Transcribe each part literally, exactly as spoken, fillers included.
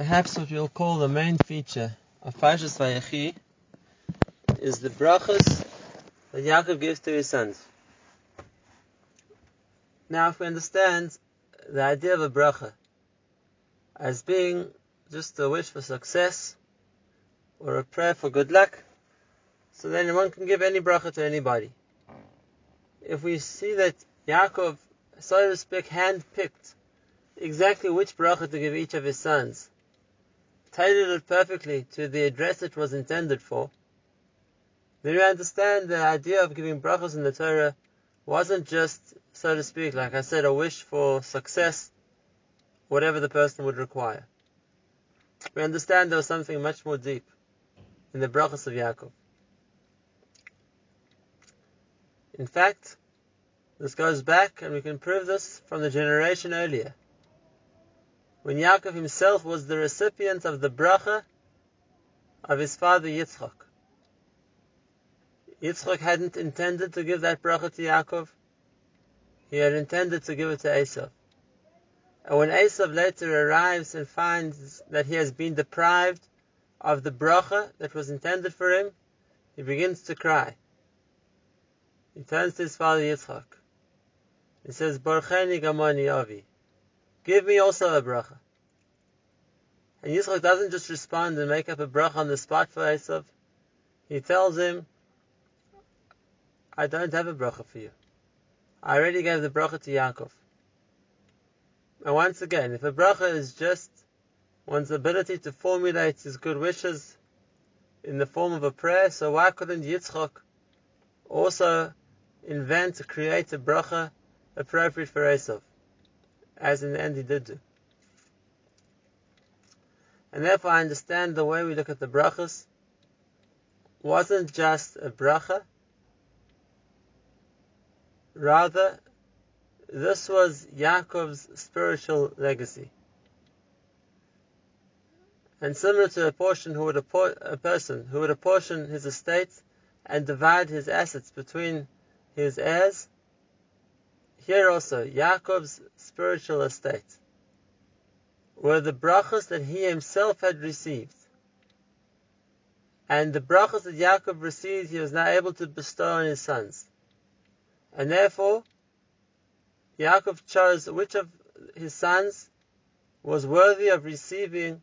perhaps what we'll call the main feature of Parshas Vayechi is the brachas that Yaakov gives to his sons. Now, if we understand the idea of a bracha as being just a wish for success or a prayer for good luck, so then one can give any bracha to anybody. If we see that Yaakov, so to speak, hand-picked exactly which bracha to give each of his sons, tailored it perfectly to the address it was intended for, then we understand the idea of giving brachas in the Torah wasn't just, so to speak, like I said, a wish for success, whatever the person would require. We understand there was something much more deep in the brachas of Yaakov. In fact, this goes back, and we can prove this from the generation earlier, when Yaakov himself was the recipient of the bracha of his father Yitzchak. Yitzchak hadn't intended to give that bracha to Yaakov. He had intended to give it to Esav. And when Esav later arrives and finds that he has been deprived of the bracha that was intended for him, he begins to cry. He turns to his father Yitzchak. He says, Borcheni gamoni avi. Give me also a bracha. And Yitzchak doesn't just respond and make up a bracha on the spot for Esav. He tells him, I don't have a bracha for you. I already gave the bracha to Yaakov. And once again, if a bracha is just one's ability to formulate his good wishes in the form of a prayer, so why couldn't Yitzchak also invent, create a bracha appropriate for Esav, as in the end he did do? And therefore I understand the way we look at the brachas wasn't just a bracha. Rather, this was Yaakov's spiritual legacy. And similar to a, portion who would apport, a person who would apportion his estate and divide his assets between his heirs, here also, Yaakov's spiritual estate were the brachas that he himself had received. And the brachas that Yaakov received, he was now able to bestow on his sons. And therefore, Yaakov chose which of his sons was worthy of receiving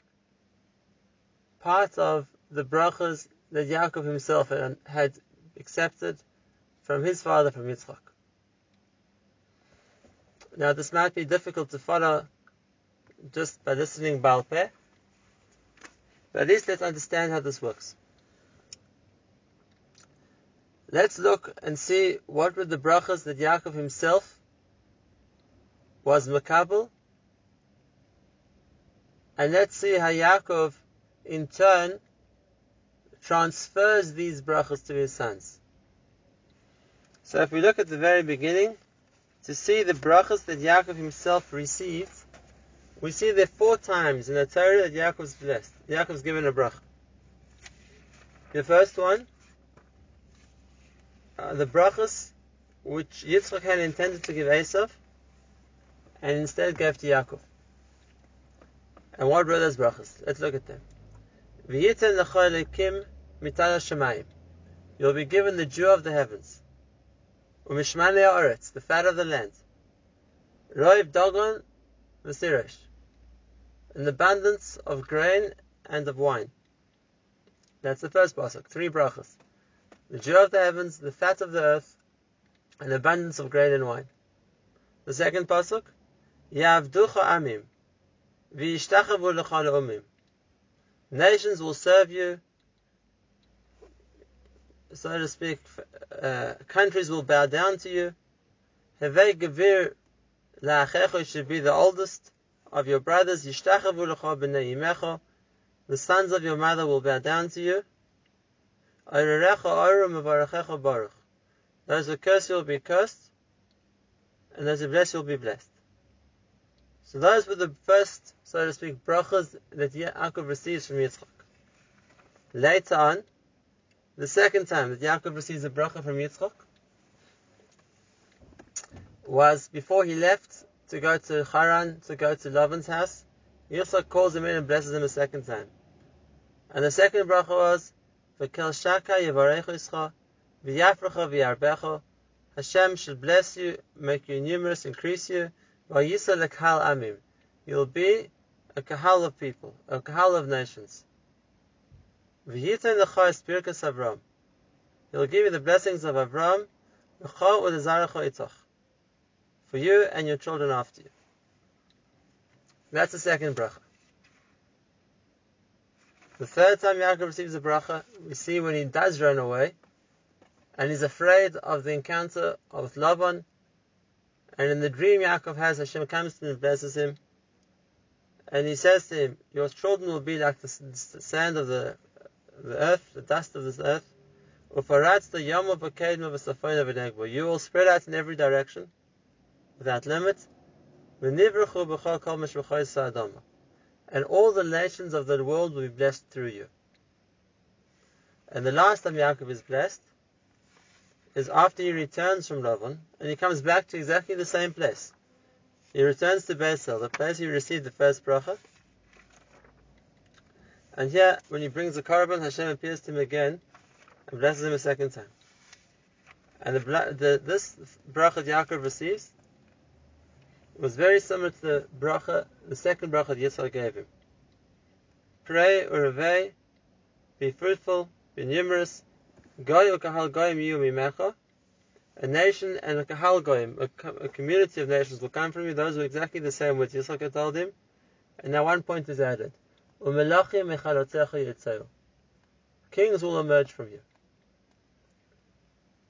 part of the brachas that Yaakov himself had accepted from his father, from Yitzchak. Now, this might be difficult to follow just by listening Baal Peh, but at least let's understand how this works. Let's look and see what were the brachas that Yaakov himself was makabel, and let's see how Yaakov in turn transfers these brachas to his sons. So if we look at the very beginning, to see the brachas that Yaakov himself received, we see there four times in the Torah that Yaakov's blessed. Yaakov's given a bracha. The first one, Uh, the brachas which Yitzchak had intended to give Esav and instead gave to Yaakov. And what were those brachas? Let's look at them. V'yiten l'cho elokim mitad hashamayim. You'll be given the dew of the heavens. U'mishmanei ha'aretz, the fat of the land. Roiv dogon v'siresh, an abundance of grain and of wine. That's the first pasuk. Three brachas. The dew of the heavens, the fat of the earth, an abundance of grain and wine. The second pasuk, Ya'avducha amim, v'yishtachavu lecha le'omim. Nations will serve you, so to speak, uh, countries will bow down to you. Hevei gevir la'achecho, should be the oldest of your brothers. Yishtachavu lecha b'nei yimecho, the sons of your mother will bow down to you. Those who curse you will be cursed, and those who bless you will be blessed. So those were the first, so to speak, brachas that Yaakov receives from Yitzchak. Later on, the second time that Yaakov receives a bracha from Yitzchak was before he left to go to Haran, to go to Laban's house, Yitzchak calls him in and blesses him a second time. And the second bracha was, V'kel shaka yevarecho ischa, v'yafrecha v'yarbecho, Hashem shall bless you, make you numerous, increase you, v'yisa l'kahal amim. You'll be a kahal of people, a kahal of nations. V'yitain l'cha es birkas Avram. He'll give you the blessings of Avram, l'cha u'dezarecho itach, for you and your children after you. That's the second bracha. The third time Yaakov receives a bracha, we see when he does run away, and he's afraid of the encounter with Laban. And in the dream Yaakov has, Hashem comes to him and blesses him. And he says to him, your children will be like the sand of the, the earth, the dust of this earth. You will spread out in every direction, without limit. And all the nations of the world will be blessed through you. And the last time Yaakov is blessed is after he returns from Laban, and he comes back to exactly the same place. He returns to Bethel, the place he received the first bracha. And here, when he brings the korban, Hashem appears to him again and blesses him a second time. And the, the, this bracha Yaakov receives was very similar to the bracha, the second bracha that Yitzchak gave him. Pray, urevei, be fruitful, be numerous. Goy ukahal goyim yu mimecha. A nation and a kahal goyim, a community of nations will come from you. Those were exactly the same words Yitzchak had told him. And now one point is added. Umelachim mechalotecha yitzeu. Kings will emerge from you.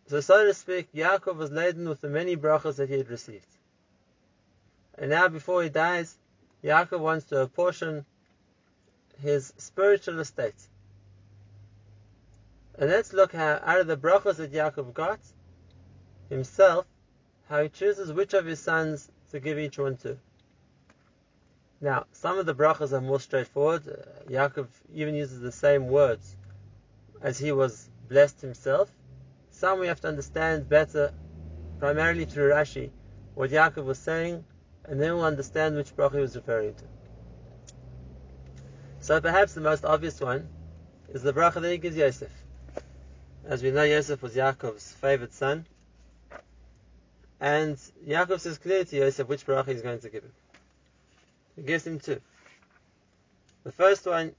So, so to speak, Yaakov was laden with the many brachas that he had received. And now before he dies, Yaakov wants to apportion his spiritual estate. And let's look how, out of the brachos that Yaakov got himself, how he chooses which of his sons to give each one to. Now, some of the brachos are more straightforward. Yaakov even uses the same words as he was blessed himself. Some we have to understand better, primarily through Rashi, what Yaakov was saying, and then we'll understand which bracha he was referring to. So perhaps the most obvious one is the bracha that he gives Yosef. As we know, Yosef was Yaakov's favorite son. And Yaakov says clearly to Yosef which bracha he's going to give him. He gives him two. The first one,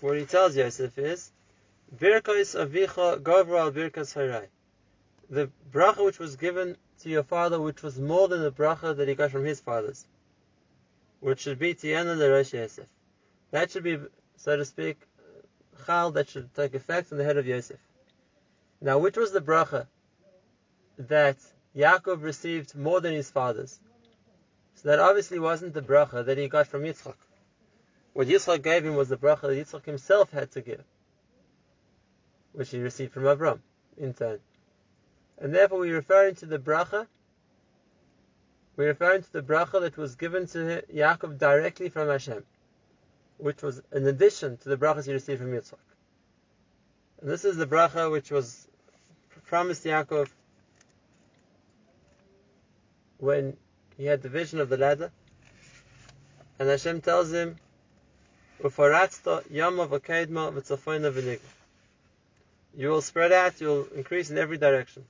what he tells Yosef is, Birkas avicha gavra al birkas harai. The bracha which was given to your father, which was more than the bracha that he got from his fathers, which should be Tiana L'Rosh Yosef. That should be, so to speak, Chal, that should take effect on the head of Yosef. Now, which was the bracha that Yaakov received more than his fathers? So that obviously wasn't the bracha that he got from Yitzchak. What Yitzchak gave him was the bracha that Yitzchak himself had to give, which he received from Avram, in turn. And therefore we're referring to the bracha, we're referring to the bracha that was given to Yaakov directly from Hashem, which was in addition to the brachas he received from Yitzchak. And this is the bracha which was promised Yaakov when he had the vision of the ladder, and Hashem tells him, Ufaratsta yama v'kedma v'tzafayna v'nigma. You will spread out, you will increase in every direction.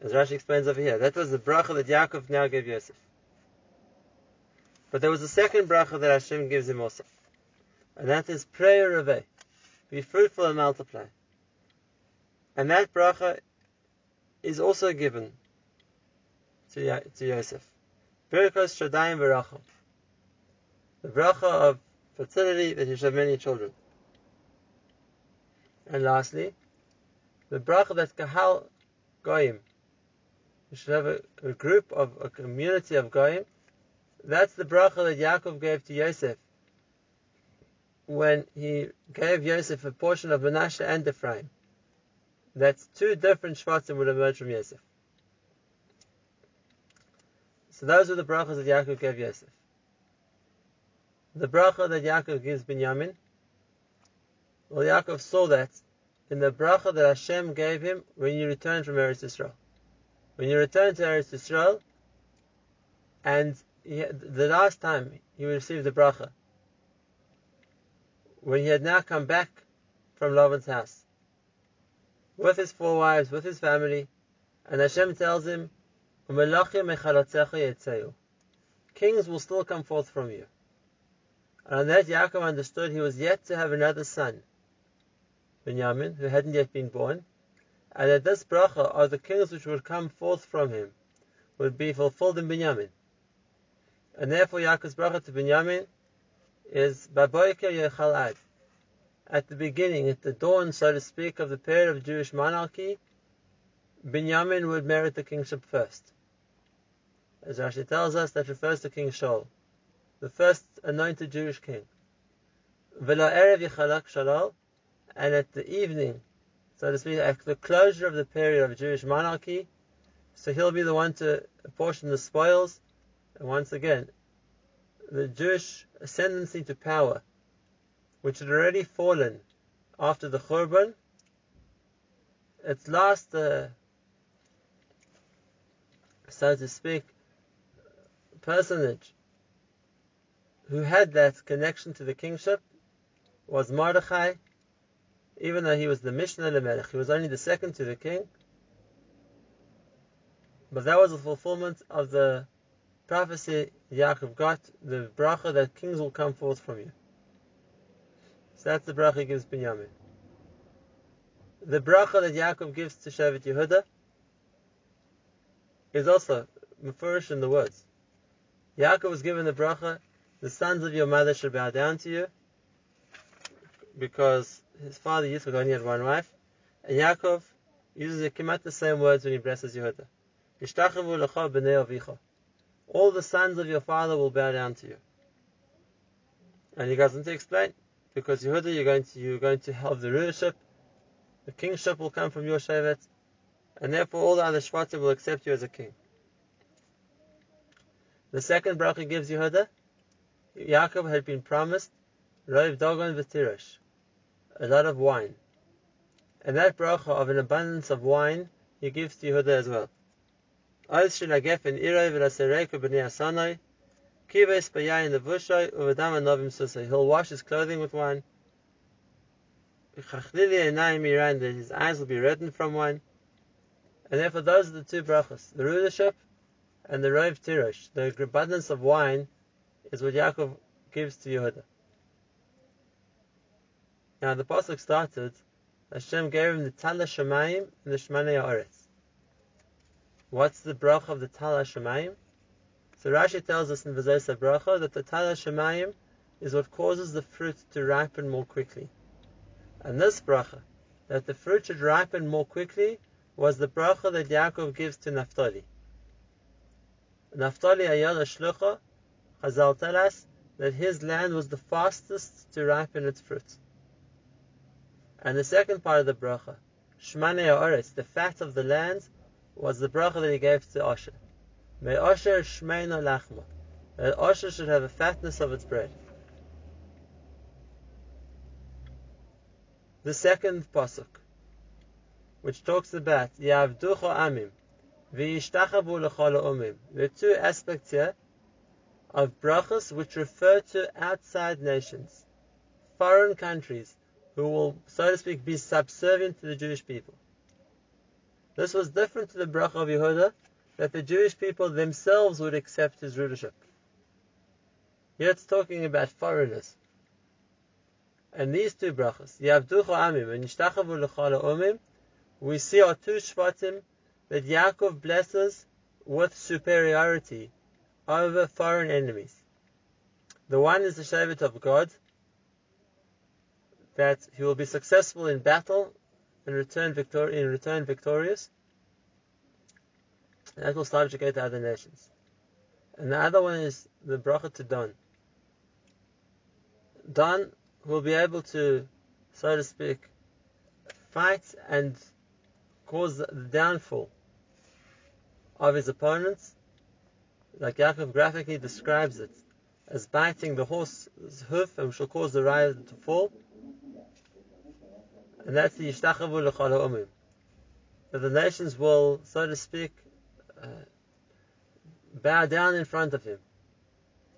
As Rashi explains over here, that was the bracha that Yaakov now gave Yosef. But there was a second bracha that Hashem gives him also. And that is, pray urevei, be fruitful and multiply. And that bracha is also given to, to Yosef. Birkos shadayim v'racham. The bracha of fertility, that he should have many children. And lastly, the bracha that kahal goyim, you should have a, a group of, a community of goyim. That's the bracha that Yaakov gave to Yosef when he gave Yosef a portion of Manasseh and Ephraim. That's two different shvatim would emerge from Yosef. So those were the brachas that Yaakov gave Yosef. The bracha that Yaakov gives Binyamin, well, Yaakov saw that in the bracha that Hashem gave him when you returned from Eretz Yisrael. When you returned to Eretz Yisrael, and he, the last time he received the bracha, when he had now come back from Laban's house, with his four wives, with his family, and Hashem tells him, kings will still come forth from you. And on that Yaakov understood he was yet to have another son, Binyamin, who hadn't yet been born, and that this bracha of the kings which would come forth from him would be fulfilled in Binyamin. And therefore Yaakov's bracha to Binyamin is Baboyka Yechalad, at the beginning, at the dawn, so to speak, of the period of Jewish monarchy, Binyamin would merit the kingship first. As Rashi tells us, that refers to King Shaul, the first anointed Jewish king. V'lo erev yichalak shalal, and at the evening, so to speak, at the closure of the period of Jewish monarchy, so he'll be the one to apportion the spoils, and once again, the Jewish ascendancy to power, which had already fallen after the Khurban, its last, uh, so to speak, personage who had that connection to the kingship was Mordechai. Even though he was the Mishnah Lemelech, he was only the second to the king, but that was the fulfillment of the prophecy Yaakov got, the bracha that kings will come forth from you. So that's the bracha he gives Binyamin. The bracha that Yaakov gives to Shevet Yehuda is also mefurish in the words. Yaakov was given the bracha, the sons of your mother should bow down to you, because his father Yitzchak only had one wife, and Yaakov uses kimat the same words when he blesses Yehuda. Yishtachavu lecha b'nei avicha. All the sons of your father will bow down to you. And he goes on to explain, because Yehuda, you're going to you're going to have the rulership, the kingship will come from your shevet, and therefore all the other shvatim will accept you as a king. The second bracha gives Yehuda, Yaakov had been promised Rov Dagon v'tirosh, a lot of wine, and that bracha of an abundance of wine he gives to Yehuda as well. He'll wash his clothing with wine, that his eyes will be reddened from wine, and therefore those are the two brachas, the rulership and the Rov Tirosh. The abundance of wine is what Yaakov gives to Yehuda. Now the pasuk started, Hashem gave him the Tal HaShamayim and the Shemanei Haaretz. What's the bracha of the Tal HaShamayim? So Rashi tells us in Vazesa Bracha that the Tal HaShamayim is what causes the fruit to ripen more quickly. And this bracha, that the fruit should ripen more quickly, was the bracha that Yaakov gives to Naftali. Naftali Ayal HaShlucha, Chazal tell us that his land was the fastest to ripen its fruit. And the second part of the bracha, Shmanei Haaretz, the fat of the land, was the bracha that he gave to Asher. May Asher Shmeino Lachma, that Asher should have a fatness of its bread. The second pasuk, which talks about Ya'avducha Amim V'yishtachavu Lecha La'omim. There are two aspects here of brachas which refer to outside nations, foreign countries, who will, so to speak, be subservient to the Jewish people. This was different to the bracha of Yehuda, that the Jewish people themselves would accept his rulership. Here it's talking about foreigners. And these two brachas, Ya'avducha Amim and Yishtachavu Lecha La'omim, we see are two shvatim that Yaakov blesses with superiority over foreign enemies. The one is the Shevet of God, that he will be successful in battle and return, victor- in return victorious, and that will subjugate the other nations. And the other one is the bracha to Don. Don will be able to, so to speak, fight and cause the downfall of his opponents, like Yaakov graphically describes it, as biting the horse's hoof and shall cause the rider to fall. And that's the Yishtachavu L'chol Ha'omim, that the nations will, so to speak, uh, bow down in front of him,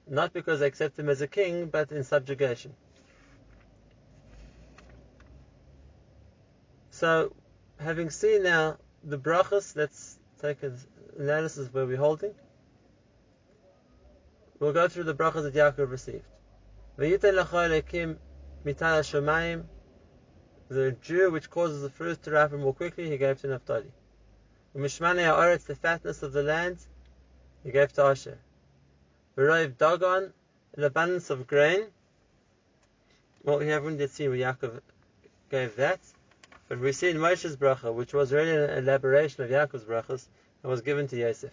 not because they accept him as a king, but in subjugation. So, having seen now the brachas, let's take an analysis where we're holding. We'll go through the brachas that Yaakov received. The dew which causes the fruit to ripen more quickly, he gave to Naftali. The fatness of the land, he gave to Asher. Dagon, an abundance of grain. Well, we haven't yet seen where Yaakov gave that, but we see in Moshe's bracha, which was really an elaboration of Yaakov's brachas, and was given to Yosef.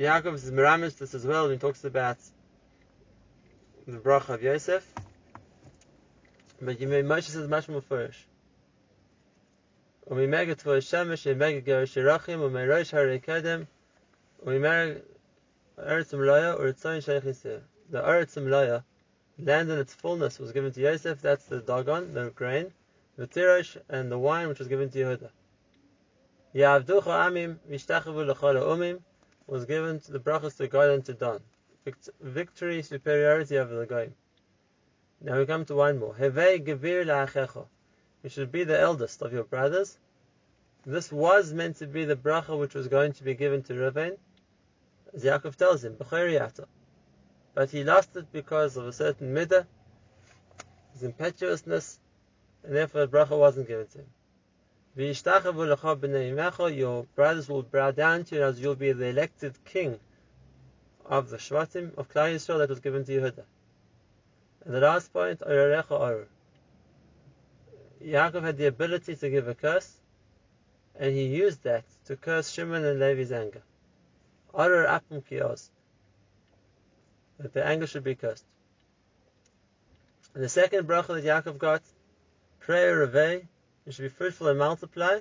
Yaakov is meramesh this as well when he talks about the bracha of Yosef, but Moshe says much more foolish. Umimega tvoy shamash, umimega garish irachim, umeirosh harei kadem, umimega eretz mlaya, uretzoin sheikh yisir. The eretz mlaya, land in its fullness, was given to Yosef. That's the dagon, the grain, the tirosh, and the wine, which was given to Yehuda. Ya'avducha amim, v'yishtachavu l'chol ha'umim, was given to the brachas to God and to Don. Victory, superiority over the goyim. Now we come to one more. Hevei gevir la'achecho. You should be the eldest of your brothers. This was meant to be the bracha which was going to be given to Reuven, as Yaakov tells him, b'choriyata. But he lost it because of a certain midah, his impetuousness, and therefore the bracha wasn't given to him. V'yishtachavu l'cha b'nei imecha, your brothers will bow down to you as you'll be the elected king of the Shvatim of Klal Yisrael that was given to Yehuda. And the last point, orerecha orur. Yaakov had the ability to give a curse, and he used that to curse Shimon and Levi's anger. Arur apum kios, that the anger should be cursed. And the second bracha that Yaakov got, pray revei, you should be fruitful and multiply,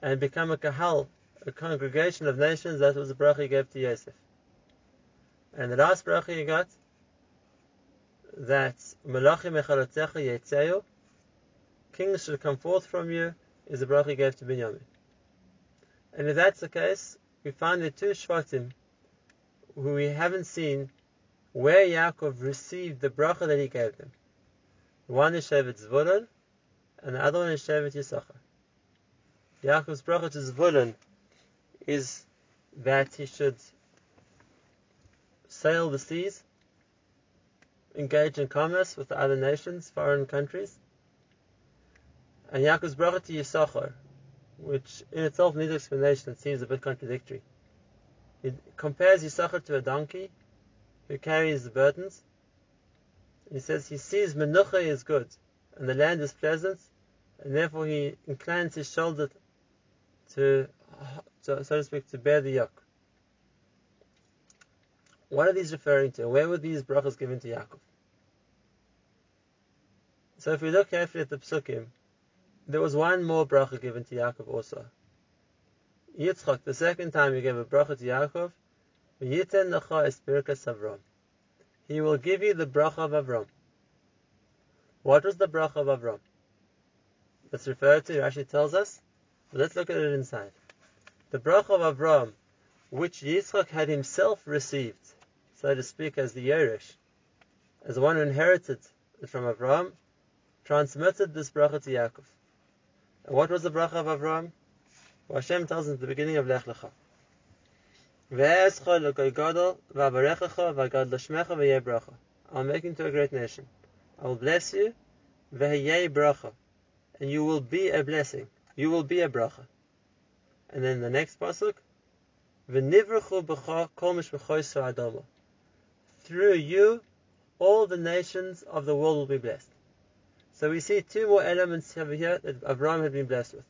and become a kahal, a congregation of nations. That was the bracha he gave to Yosef. And the last bracha he got, that melachim echalotecha yetzeyu, kings should come forth from you, is the bracha he gave to Binyamin. And if that's the case, we find the two Shvatim who we haven't seen where Yaakov received the bracha that he gave them. One is Shevet Zevulun, and the other one is Shevet Yissachar. Yaakov's bracha to Zevulun is that he should sail the seas, engage in commerce with the other nations, foreign countries. And Yaakov's bracha to Yissachar, which in itself needs explanation, it seems a bit contradictory. It compares Yissachar to a donkey who carries the burdens. He says he sees menucha is good, and the land is pleasant, and therefore he inclines his shoulder to, so to speak, to bear the yoke. What are these referring to? Where were these brachas given to Yaakov? So if we look carefully at the psukim, there was one more bracha given to Yaakov also. Yitzchak, the second time he gave a bracha to Yaakov, Yiten lecha es birkas Avram. He will give you the bracha of Avram. What was the bracha of Avram? That's referred to, Rashi tells us. Let's look at it inside. The bracha of Avram, which Yitzchak had himself received, so to speak, as the Yeresh, as the one who inherited it from Avram, transmitted this bracha to Yaakov. And what was the bracha of Avram? Well, Hashem tells him at the beginning of Lech Lecha. Ve'escha l'goy gadol, v'abarechecha, v'agad l'shmecha, v'yeh bracha. I'll make you into a great nation. I will bless you, v'yeh bracha. And you will be a blessing. You will be a bracha. And then the next pasuk, v'nivrechu b'cha kol mishv'choyso adama. Through you, all the nations of the world will be blessed. So we see two more elements over here that Avram had been blessed with.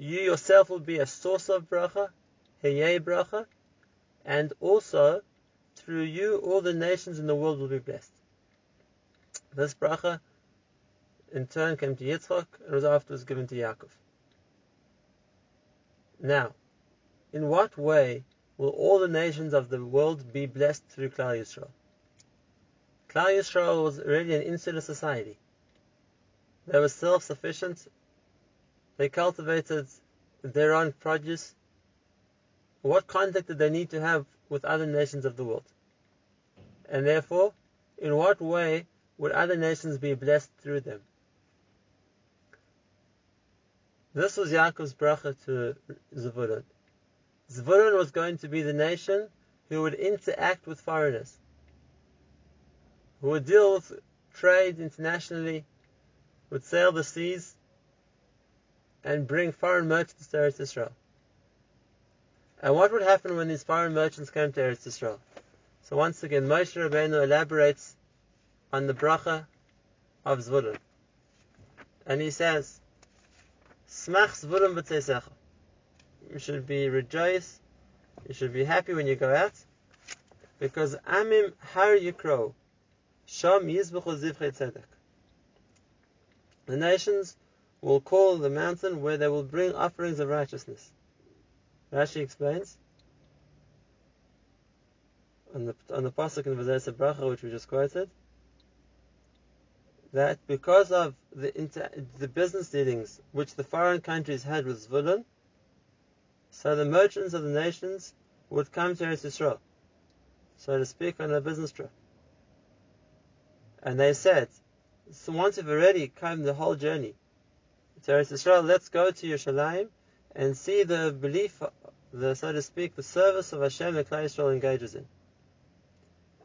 You yourself will be a source of bracha, heyeh bracha, and also through you all the nations in the world will be blessed. This bracha in turn came to Yitzchak and was afterwards given to Yaakov. Now, in what way will all the nations of the world be blessed through Klal Yisrael? Klal Yisrael was already an insular society. They were self-sufficient. They cultivated their own produce. what contact did they need to have with other nations of the world? And therefore, in what way would other nations be blessed through them? This was Yaakov's bracha to Zevulun. Zevulun was going to be the nation who would interact with foreigners, who would deal with trade internationally, would sail the seas, and bring foreign merchants to Eretz Yisrael. And what would happen when these foreign merchants came to Eretz Yisrael? So once again, Moshe Rabbeinu elaborates on the bracha of Zevulun. And he says, Smach Zevulun b'tzeisecha. You should be rejoiced, you should be happy when you go out, because Amim har yikro, sham yizbuchu zivchei tzedek. The nations will call the mountain where they will bring offerings of righteousness. Rashi explains on the on the pasuk in Vazayis Bracha, which we just quoted, that because of the inter, the business dealings which the foreign countries had with Zevulun, so the merchants of the nations would come to Eretz Yisrael, so to speak, on a business trip. And they said, so once you've already come the whole journey to Eretz Yisrael, let's go to Yerushalayim and see the belief, the so to speak, the service of Hashem that Klal Yisrael engages in.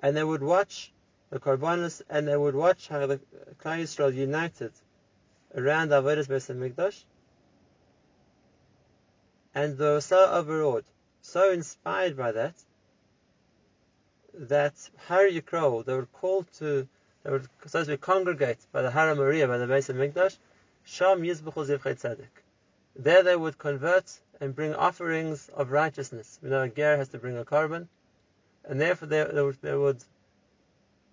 And they would watch the Korbanos, and they would watch how the Klal Yisrael united around the Avodas Beis HaMikdash. And they were so overawed, so inspired by that, that Har Yikro, they were called to, they would, so to congregate by the Har Mariah, by the Beis HaMikdash, Sham Yizbuchu Zivchei Tzedek. There they would convert and bring offerings of righteousness. We know a ger has to bring a korban, and therefore they, they, would, they would,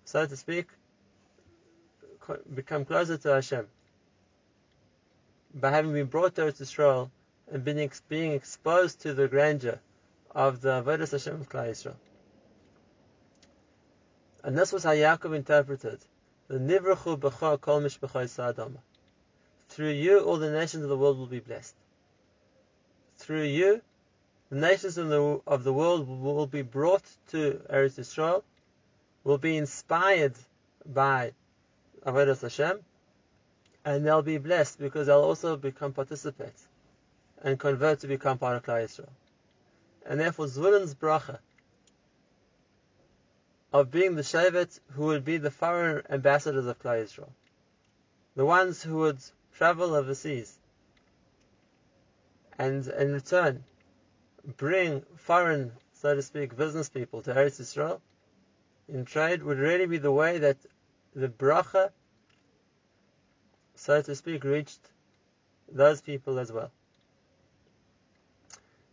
so to speak, become closer to Hashem by having been brought to Israel and being, being exposed to the grandeur of the Avodas Hashem of Klal Yisrael. And this was how Yaakov interpreted the Nivruchu B'cha Kol Mishpacha Yisrael Adama. Through you, all the nations of the world will be blessed. Through you, the nations of the, of the world will be brought to Eretz Yisrael, will be inspired by Avodas Hashem, and they'll be blessed because they'll also become participants and convert to become part of Klal Yisrael. And therefore, Zvulun's bracha of being the Shevet who would be the foreign ambassadors of Klal Yisrael, the ones who would travel overseas and in return bring foreign, so to speak, business people to Eretz Yisrael in trade, would really be the way that the bracha, so to speak, reached those people as well.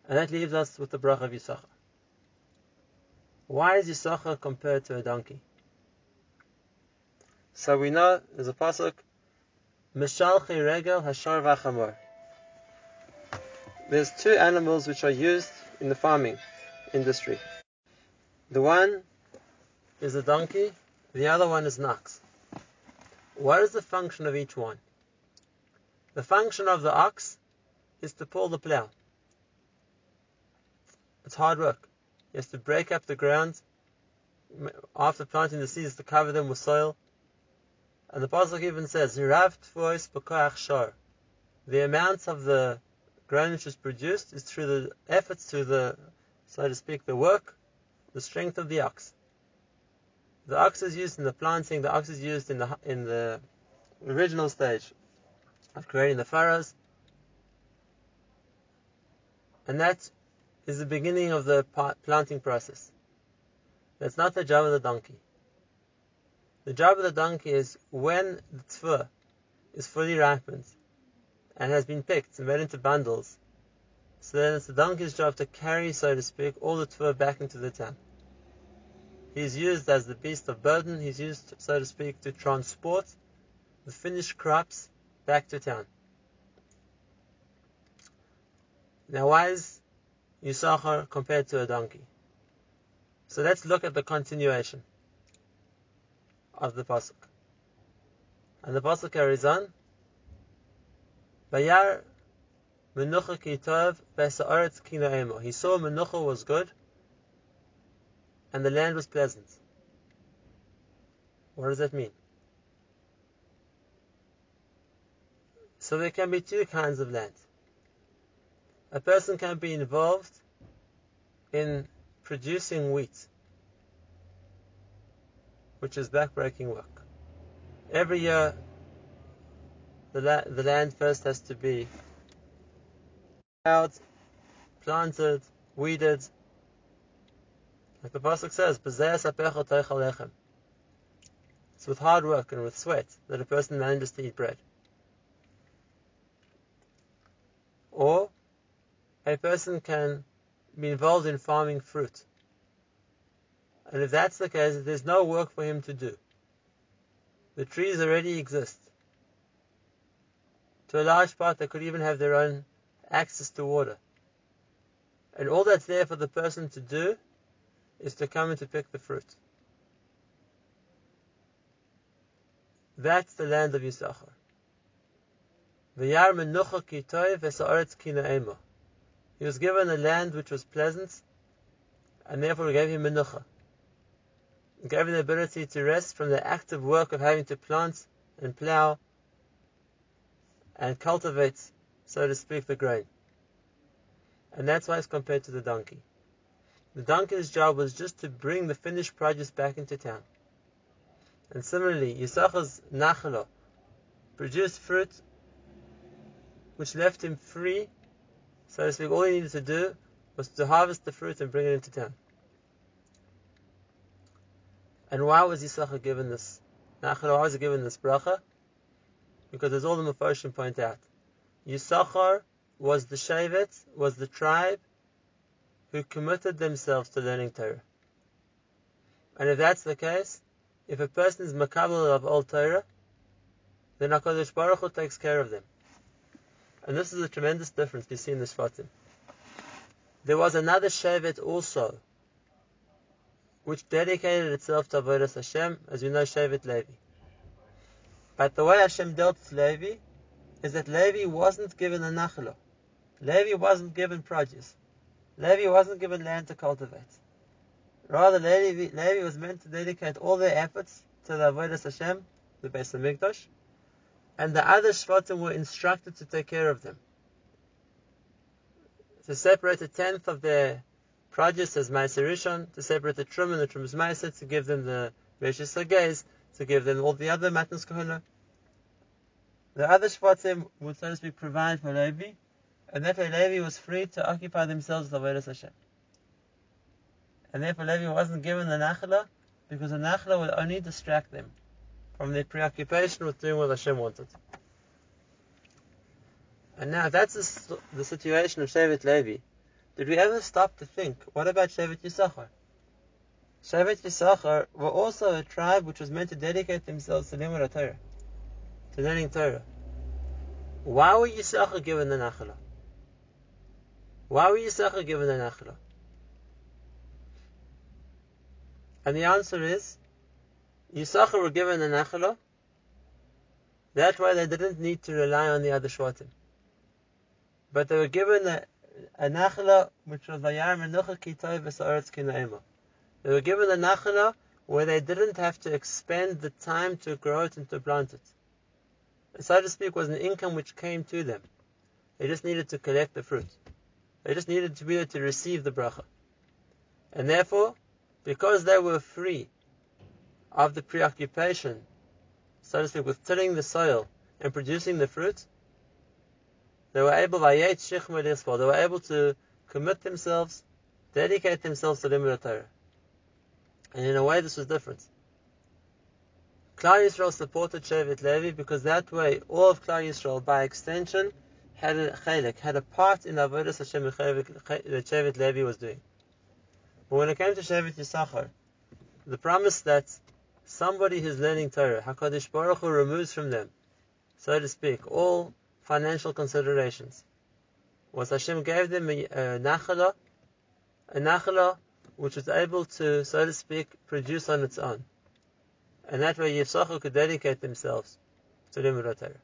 And that leaves us with the bracha of Yissachar. Why is Yissachar compared to a donkey? So we know there's a pasuk, Mishalchi Regel Hashar Vachamor. There's two animals which are used in the farming industry. The one is a donkey, the other one is an ox. What is the function of each one? The function of the ox is to pull the plow. It's hard work. He has to break up the ground after planting the seeds, to cover them with soil. And the pasuk even says, the amount of the grain which is produced is through the efforts, through the, so to speak, the work, the strength of the ox. The ox is used in the planting, the ox is used in the in the original stage of creating the furrows. And that is the beginning of the planting process. That's not the job of the donkey. The job of the donkey is when the tfur is fully ripened and has been picked and made into bundles, so then it's the donkey's job to carry, so to speak, all the tfur back into the town. He's used as the beast of burden, he's used, so to speak, to transport the finished crops back to town. Now, why is Yissachar compared to a donkey? So let's look at the continuation of the pasuk. And the pasuk carries on, Bayar Menucha ki tov v'sa'aretz ki na'ema. He saw menucha was good and the land was pleasant. What does that mean? So there can be two kinds of land. A person can be involved in producing wheat, which is backbreaking work. Every year, the, la- the land first has to be out, planted, weeded. Like the pasuk says, "B'zeh apecha tochel lechem." It's with hard work and with sweat that a person manages to eat bread. Or a person can be involved in farming fruit. And if that's the case, there's no work for him to do. The trees already exist. To a large part, they could even have their own access to water. And all that's there for the person to do is to come and to pick the fruit. That's the land of Yissachar. V'yar menucha ki tov v'sa'aretz ki na'ema. He was given a land which was pleasant, and therefore gave him menucha. It gave him the ability to rest from the active work of having to plant and plow and cultivate, so to speak, the grain. And that's why it's compared to the donkey. The donkey's job was just to bring the finished produce back into town. And similarly, Yissachar's nachalo produced fruit which left him free, so to speak. All he needed to do was to harvest the fruit and bring it into town. And why was Yissachar given this? Nachal, why was he given this bracha? Because as all the Mefarshim point out, Yissachar was the Shevet, was the tribe who committed themselves to learning Torah. And if that's the case, if a person is makabel of old Torah, then HaKadosh Baruch Hu takes care of them. And this is a tremendous difference we see in the Shvatim. There was another Shevet also, which dedicated itself to Avodas Hashem, as you know, Shevet Levi. But the way Hashem dealt with Levi is that Levi wasn't given a nachlo. Levi wasn't given produce. Levi wasn't given land to cultivate. Rather, Levi, Levi was meant to dedicate all their efforts to the Avodas Hashem, the Beis HaMikdash, and the other Shvatim were instructed to take care of them. To separate a tenth of their produce as Ma'aser Rishon, to separate the Trim and the Trim's Ma'aser, to give them the Reshis HaGeis, to give them all the other Matnas Kohuna. The other Shvatim would, so to speak, provide for Levi, and therefore Levi was free to occupy themselves with Avodas Hashem. And therefore Levi wasn't given the Nachla, because the Nachla would only distract them from their preoccupation with doing what Hashem wanted. And now, if that's the situation of Shevet Levi, did we ever stop to think, what about Shevet Yissachar? Shevet Yissachar were also a tribe which was meant to dedicate themselves to Limud HaTorah, to learning Torah. Why were Yissachar given the Nachla? Why were Yissachar given the Nachla? And the answer is, Yissachar were given the Nachla, that way they didn't need to rely on the other Shvatim. But they were given the a nachla which was vayar menucha ki tov v'sa'aretz ki na'ema. They were given a nachla where they didn't have to expend the time to grow it and to plant it. And so to speak, was an income which came to them. They just needed to collect the fruit. They just needed to be able to receive the bracha. And therefore, because they were free of the preoccupation, so to speak, with tilling the soil and producing the fruit, They were able, they were able to commit themselves, dedicate themselves to Limud HaTorah. And in a way, this was different. Klal Yisrael supported Shevet Levi because that way, all of Klal Yisrael, by extension, had a chalik, had a part in the Avodas Hashem that Shevet Levi was doing. But when it came to Shevet Yissachar, the promise that somebody who's learning Torah, HaKadosh Baruch Hu removes from them, so to speak, all financial considerations. Was Hashem gave them a, a nachala, a nachala which was able to, so to speak, produce on its own. And that way Yissachar could dedicate themselves to Limud HaTorah.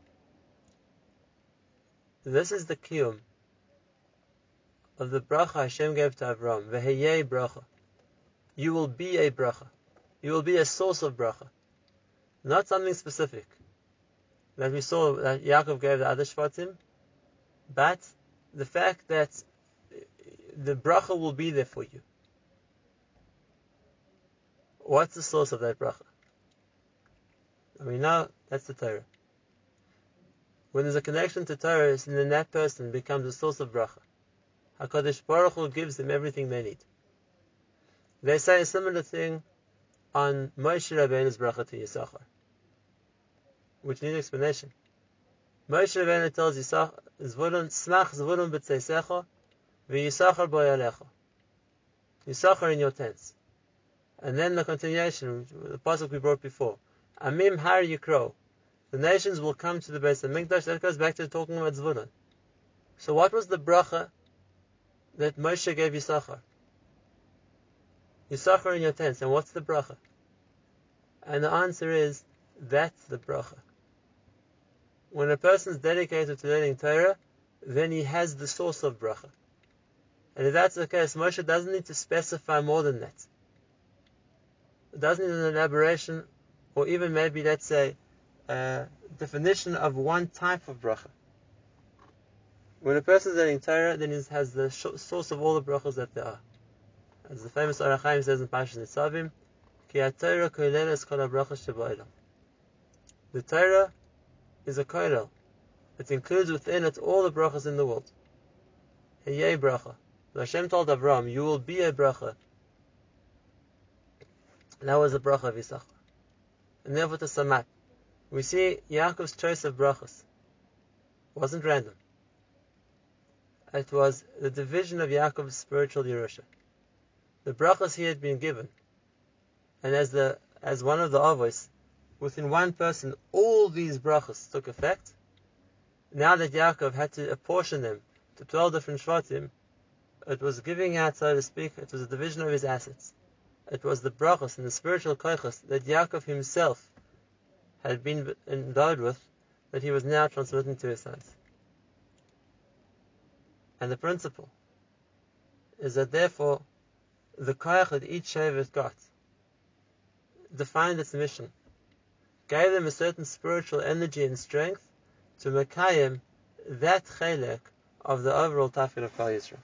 This is the kiyum of the bracha Hashem gave to Avram, Veheyeh bracha. You will be a bracha. You will be a source of bracha. Not something specific. That we saw that Yaakov gave the other Shvatim, but the fact that the bracha will be there for you. What's the source of that bracha? And we know that's the Torah. When there's a connection to Torah, then that person becomes the source of bracha. HaKadosh Baruch Hu gives them everything they need. They say a similar thing on Moshe Rabbeinu's bracha to Yissachar, which needs explanation. Moshe Rabbeinu tells Yissachar, Zevulun, Smach Zevulun b'tzeisecha, v'Yissachar bo'yalecha. Yissachar in your tents. And then the continuation, the pasuk we brought before. Amim har yikro. The nations will come to the Beis HaMikdash. That goes back to talking about Zevulun. So what was the bracha that Moshe gave Yissachar? Yissachar in your tents. And what's the bracha? And the answer is, that's the bracha. When a person is dedicated to learning Torah, then he has the source of bracha. And if that's the case, Moshe doesn't need to specify more than that. It doesn't need an elaboration, or even maybe, let's say, a definition of one type of bracha. When a person is learning Torah, then he has the source of all the brachas that there are. As the famous Arachayim says in Pashat Nitzavim, Ki ha-Torah koleles kol ha-brachas sheba'olam. The Torah is a koilel. It includes within it all the brachas in the world. Hayei bracha. Hashem told Avram, you will be a bracha. And that was the bracha of Yissachar. And therefore to sum up, we see Yaakov's choice of brachas wasn't random. It was the division of Yaakov's spiritual Yerusha. The brachas he had been given, and as the as one of the avos, within one person, all these brachas took effect. Now that Yaakov had to apportion them to twelve different shvatim, it was giving out, so to speak, it was a division of his assets. It was the brachas and the spiritual koichas that Yaakov himself had been endowed with, that he was now transmitting to his sons. And the principle is that therefore, the koich that each shevet got defined its mission, gave them a certain spiritual energy and strength to mekayim that chelek of the overall tafkid of Klal Yisrael.